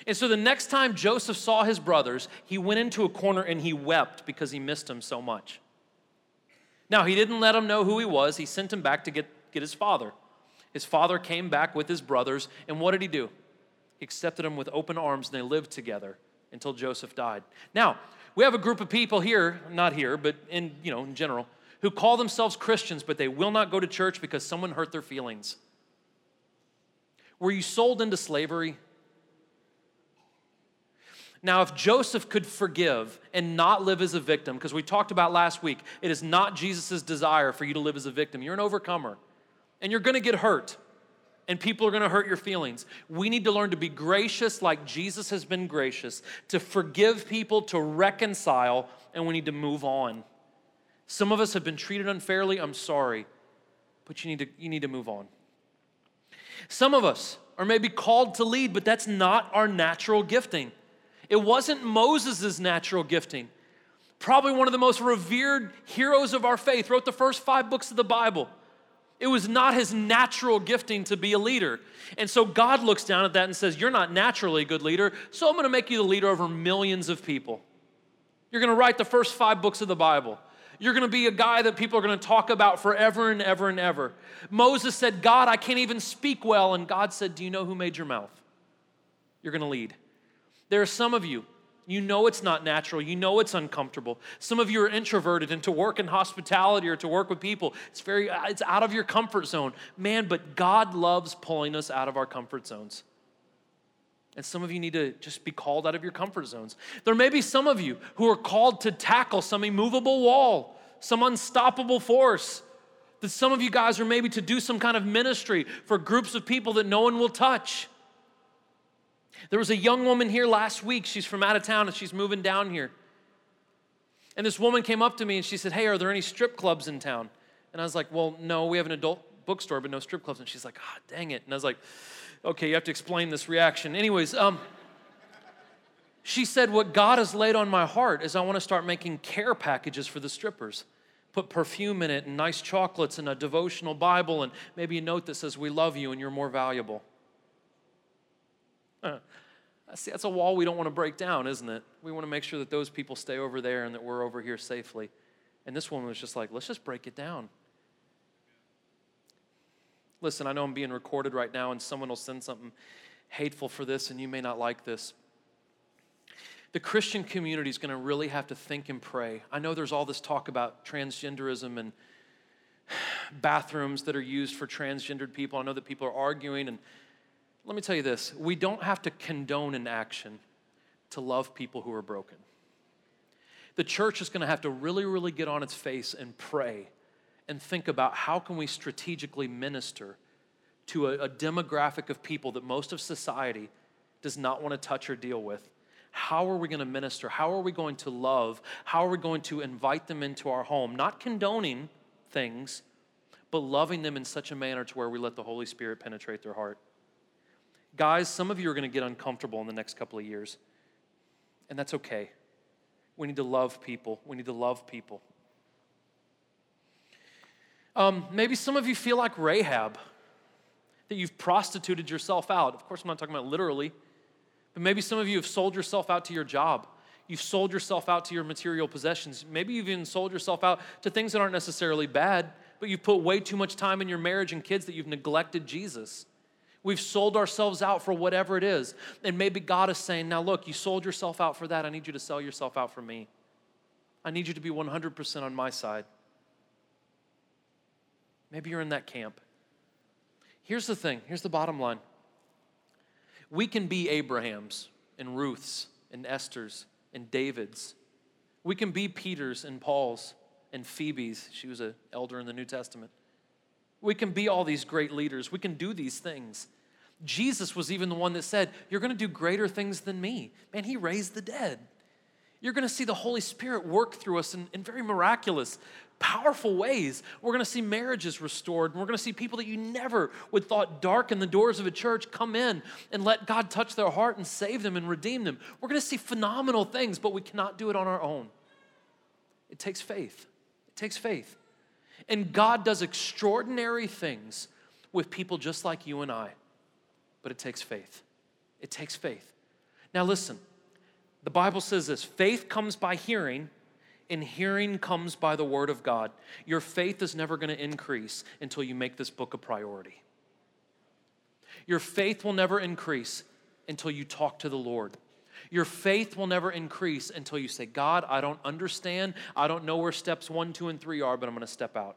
And so the next time Joseph saw his brothers, he went into a corner and he wept because he missed them so much. Now, he didn't let them know who he was. He sent him back to get, get his father. His father came back with his brothers, and what did he do? He accepted them with open arms, and they lived together until Joseph died. Now, we have a group of people here, not here, but in, you know, in general, who call themselves Christians, but they will not go to church because someone hurt their feelings. Were you sold into slavery? Now, if Joseph could forgive and not live as a victim, because we talked about last week, it is not Jesus' desire for you to live as a victim. You're an overcomer, and you're going to get hurt, and people are going to hurt your feelings. We need to learn to be gracious like Jesus has been gracious, to forgive people, to reconcile, and we need to move on. Some of us have been treated unfairly. I'm sorry, but you need to, you need to move on. Some of us are maybe called to lead, but that's not our natural gifting. It wasn't Moses' natural gifting. Probably one of the most revered heroes of our faith, wrote the first five books of the Bible. It was not his natural gifting to be a leader. And so God looks down at that and says, you're not naturally a good leader, so I'm going to make you the leader over millions of people. You're going to write the first five books of the Bible. You're going to be a guy that people are going to talk about forever and ever and ever. Moses said, God, I can't even speak well. And God said, do you know who made your mouth? You're going to lead. There are some of you, you know it's not natural. You know it's uncomfortable. Some of you are introverted, and to work in hospitality or to work with people, it's very, it's out of your comfort zone. Man, but God loves pulling us out of our comfort zones. And some of you need to just be called out of your comfort zones. There may be some of you who are called to tackle some immovable wall, some unstoppable force, that some of you guys are maybe to do some kind of ministry for groups of people that no one will touch. There was a young woman here last week. She's from out of town, and she's moving down here. And this woman came up to me, and she said, hey, are there any strip clubs in town? And I was like, well, no, we have an adult bookstore, but no strip clubs. And she's like, ah, dang it. And I was like, okay, you have to explain this reaction. Anyways, um, she said, what God has laid on my heart is I want to start making care packages for the strippers. Put perfume in it and nice chocolates and a devotional Bible and maybe a note that says, we love you and you're more valuable. Uh, see, that's a wall we don't want to break down, isn't it? We want to make sure that those people stay over there and that we're over here safely. And this woman was just like, let's just break it down. Listen, I know I'm being recorded right now, and someone will send something hateful for this, and you may not like this. The Christian community is going to really have to think and pray. I know there's all this talk about transgenderism and bathrooms that are used for transgendered people. I know that people are arguing, and let me tell you this, we don't have to condone an action to love people who are broken. The church is going to have to really, really get on its face and pray and think about how can we strategically minister to a, a demographic of people that most of society does not want to touch or deal with. How are we going to minister? How are we going to love? How are we going to invite them into our home? Not condoning things, but loving them in such a manner to where we let the Holy Spirit penetrate their heart. Guys, some of you are going to get uncomfortable in the next couple of years, and that's okay. We need to love people. We need to love people. Um, maybe some of you feel like Rahab, that you've prostituted yourself out. Of course, I'm not talking about literally, but maybe some of you have sold yourself out to your job. You've sold yourself out to your material possessions. Maybe you've even sold yourself out to things that aren't necessarily bad, but you've put way too much time in your marriage and kids that you've neglected Jesus. We've sold ourselves out for whatever it is. And maybe God is saying, now look, you sold yourself out for that. I need you to sell yourself out for me. I need you to be one hundred percent on my side. Maybe you're in that camp. Here's the thing. Here's the bottom line. We can be Abrahams and Ruths and Esthers and Davids. We can be Peters and Pauls and Phoebes. She was an elder in the New Testament. We can be all these great leaders. We can do these things. Jesus was even the one that said, you're going to do greater things than me. Man, he raised the dead. You're going to see the Holy Spirit work through us in, in very miraculous, powerful ways. We're going to see marriages restored. And we're going to see people that you never would thought darken the doors of a church come in and let God touch their heart and save them and redeem them. We're going to see phenomenal things, but we cannot do it on our own. It takes faith. It takes faith. And God does extraordinary things with people just like you and I, but it takes faith. It takes faith. Now listen, the Bible says this, faith comes by hearing, and hearing comes by the word of God. Your faith is never going to increase until you make this book a priority. Your faith will never increase until you talk to the Lord. Your faith will never increase until you say, God, I don't understand. I don't know where steps one, two, and three are, but I'm going to step out.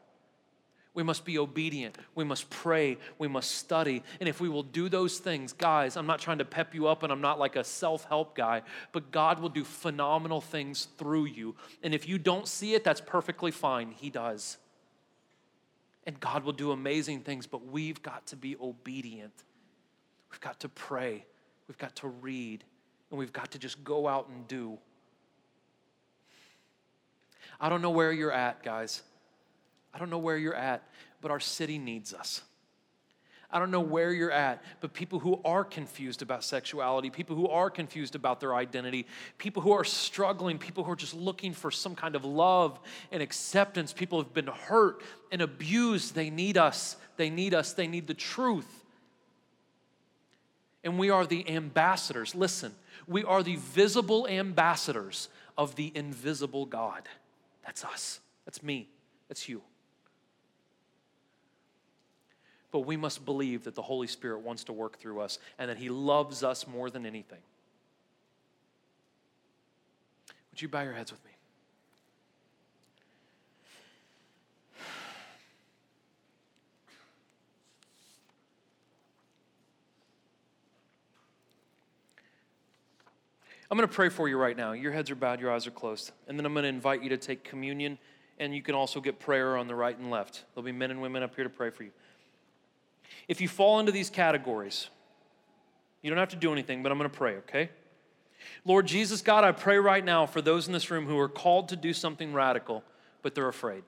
We must be obedient. We must pray. We must study. And if we will do those things, guys, I'm not trying to pep you up and I'm not like a self-help guy, but God will do phenomenal things through you. And if you don't see it, that's perfectly fine. He does. And God will do amazing things, but we've got to be obedient. We've got to pray. We've got to read. And we've got to just go out and do. I don't know where you're at, guys. I don't know where you're at, but our city needs us. I don't know where you're at, but people who are confused about sexuality, people who are confused about their identity, people who are struggling, people who are just looking for some kind of love and acceptance, people who have been hurt and abused, they need us. They need us. They need the truth. And we are the ambassadors. Listen, we are the visible ambassadors of the invisible God. That's us. That's me. That's you. But we must believe that the Holy Spirit wants to work through us and that he loves us more than anything. Would you bow your heads with me? I'm going to pray for you right now. Your heads are bowed, your eyes are closed. And then I'm going to invite you to take communion, and you can also get prayer on the right and left. There'll be men and women up here to pray for you. If you fall into these categories, you don't have to do anything, but I'm going to pray, okay? Lord Jesus, God, I pray right now for those in this room who are called to do something radical, but they're afraid.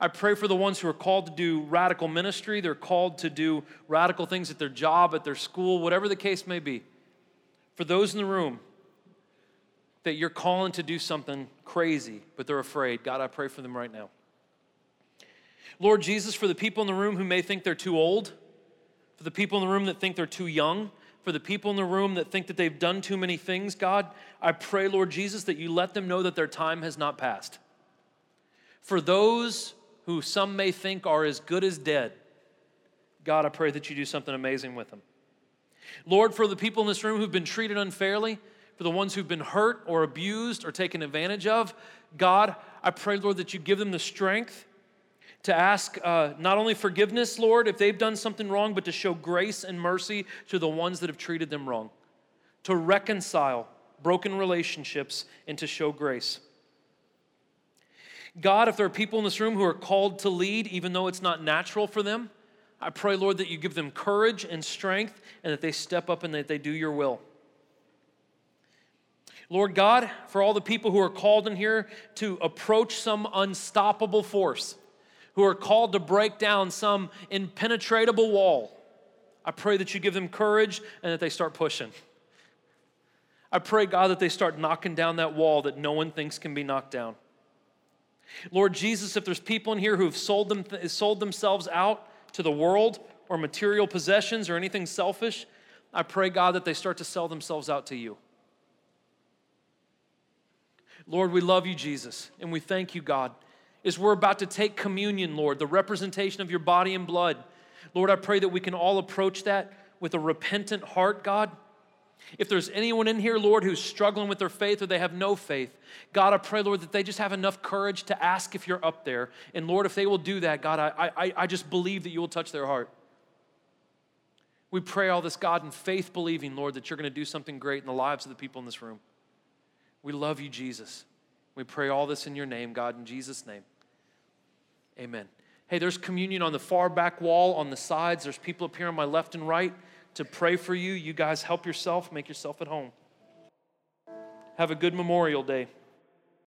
I pray for the ones who are called to do radical ministry, they're called to do radical things at their job, at their school, whatever the case may be. For those in the room that you're calling to do something crazy, but they're afraid, God, I pray for them right now. Lord Jesus, for the people in the room who may think they're too old, for the people in the room that think they're too young, for the people in the room that think that they've done too many things, God, I pray, Lord Jesus, that you let them know that their time has not passed. For those who some may think are as good as dead, God, I pray that you do something amazing with them. Lord, for the people in this room who've been treated unfairly, for the ones who've been hurt or abused or taken advantage of, God, I pray, Lord, that you give them the strength to ask uh, not only forgiveness, Lord, if they've done something wrong, but to show grace and mercy to the ones that have treated them wrong, to reconcile broken relationships and to show grace. God, if there are people in this room who are called to lead, even though it's not natural for them, I pray, Lord, that you give them courage and strength and that they step up and that they do your will. Lord God, for all the people who are called in here to approach some unstoppable force, who are called to break down some impenetrable wall, I pray that you give them courage and that they start pushing. I pray, God, that they start knocking down that wall that no one thinks can be knocked down. Lord Jesus, if there's people in here who have sold them, sold themselves out to the world or material possessions or anything selfish, I pray, God, that they start to sell themselves out to you. Lord, we love you, Jesus, and we thank you, God. As we're about to take communion, Lord, the representation of your body and blood, Lord, I pray that we can all approach that with a repentant heart, God. If there's anyone in here, Lord, who's struggling with their faith or they have no faith, God, I pray, Lord, that they just have enough courage to ask if you're up there. And Lord, if they will do that, God, I, I, I just believe that you will touch their heart. We pray all this, God, in faith believing, Lord, that you're going to do something great in the lives of the people in this room. We love you, Jesus. We pray all this in your name, God, in Jesus' name. Amen. Hey, there's communion on the far back wall, on the sides. There's people up here on my left and right to pray for you. You guys help yourself, make yourself at home. Have a good Memorial Day.